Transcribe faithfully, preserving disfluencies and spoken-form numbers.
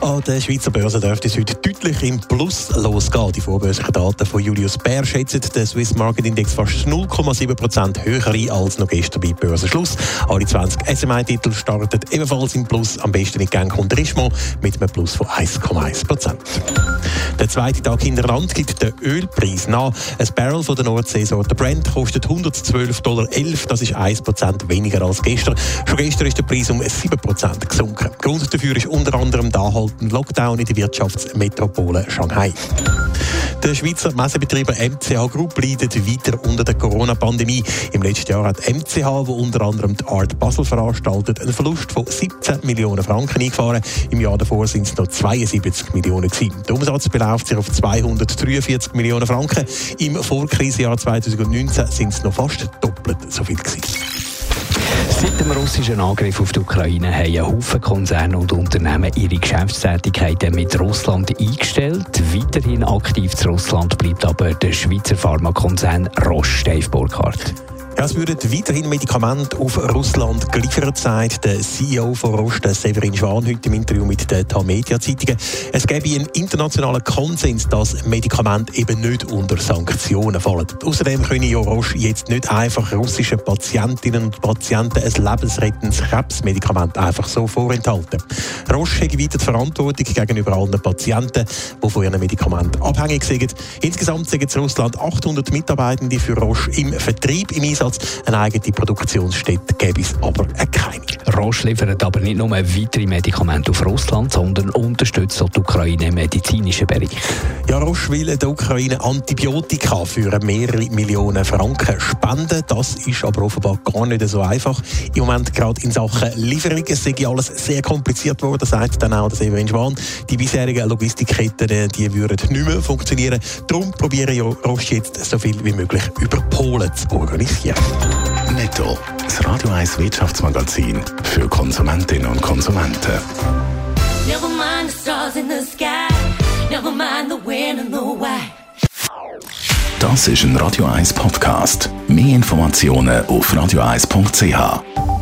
An der Schweizer Börse dürfte es heute deutlich im Plus losgehen. Die vorbörslichen Daten von Julius Baer schätzen den Swiss Market Index fast null Komma sieben Prozent höher ein als noch gestern bei Börsenschluss. Alle zwanzig S M I-Titel starten ebenfalls im Plus. Am besten in Genk und Richemont mit einem Plus von eins Komma eins Prozent. Der zweite Tag hintereinander gibt der Ölpreis nach. Ein Barrel von der Nordseesorte Brent kostet hundertzwölf Komma elf Dollar. Das ist ein Prozent weniger als gestern. Schon gestern ist der Preis um sieben Prozent gesunken. Grund dafür ist unter anderem der anhaltende Lockdown in der Wirtschaftsmetropole Shanghai. Der Schweizer Messenbetreiber M C H Group leidet weiter unter der Corona-Pandemie. Im letzten Jahr hat M C H, wo unter anderem die Art Basel veranstaltet, einen Verlust von siebzehn Millionen Franken eingefahren. Im Jahr davor waren es noch zweiundsiebzig Millionen gewesen. Der Umsatz beläuft sich auf zweihundertdreiundvierzig Millionen Franken. Im Vorkrisenjahr zweitausendneunzehn sind es noch fast doppelt so viel gewesen. Seit dem russischen Angriff auf die Ukraine haben ein Haufen Konzerne und Unternehmen ihre Geschäftstätigkeiten mit Russland eingestellt. Weiterhin aktiv zu Russland bleibt aber der Schweizer Pharmakonzern Roche. Dave Burkhardt. Ja, es würden weiterhin Medikamente auf Russland geliefert, sagt der C E O von Roche, Severin Schwan, heute im Interview mit den Tamedia-Zeitungen. Es gäbe einen internationalen Konsens, dass Medikamente eben nicht unter Sanktionen fallen. Außerdem können ja Roche jetzt nicht einfach russischen Patientinnen und Patienten ein lebensrettendes Krebsmedikament einfach so vorenthalten. Roche hat weiter die Verantwortung gegenüber allen Patienten, die von ihren Medikamenten abhängig sind. Insgesamt sind in Russland achthundert Mitarbeitende für Roche im Vertrieb im Einsatz. Eine eigene Produktionsstätte gäbe es aber keine. Roche liefert aber nicht nur weitere Medikamente auf Russland, sondern unterstützt auch die Ukraine im medizinischen Bereich. Ja, Roche will der Ukraine Antibiotika für mehrere Millionen Franken spenden. Das ist aber offenbar gar nicht so einfach. Im Moment gerade in Sachen Lieferungen sei alles sehr kompliziert worden, sagt dann auch der Severin Schwan. Die bisherigen Logistikketten, die würden nicht mehr funktionieren. Darum probieren Roche jetzt so viel wie möglich über Polen zu organisieren. Netto, das Radio eins Wirtschaftsmagazin für Konsumentinnen und Konsumenten. Never mind the stars in the sky, never mind the wind and the why. Das ist ein Radio eins Podcast. Mehr Informationen auf radio eins punkt c h.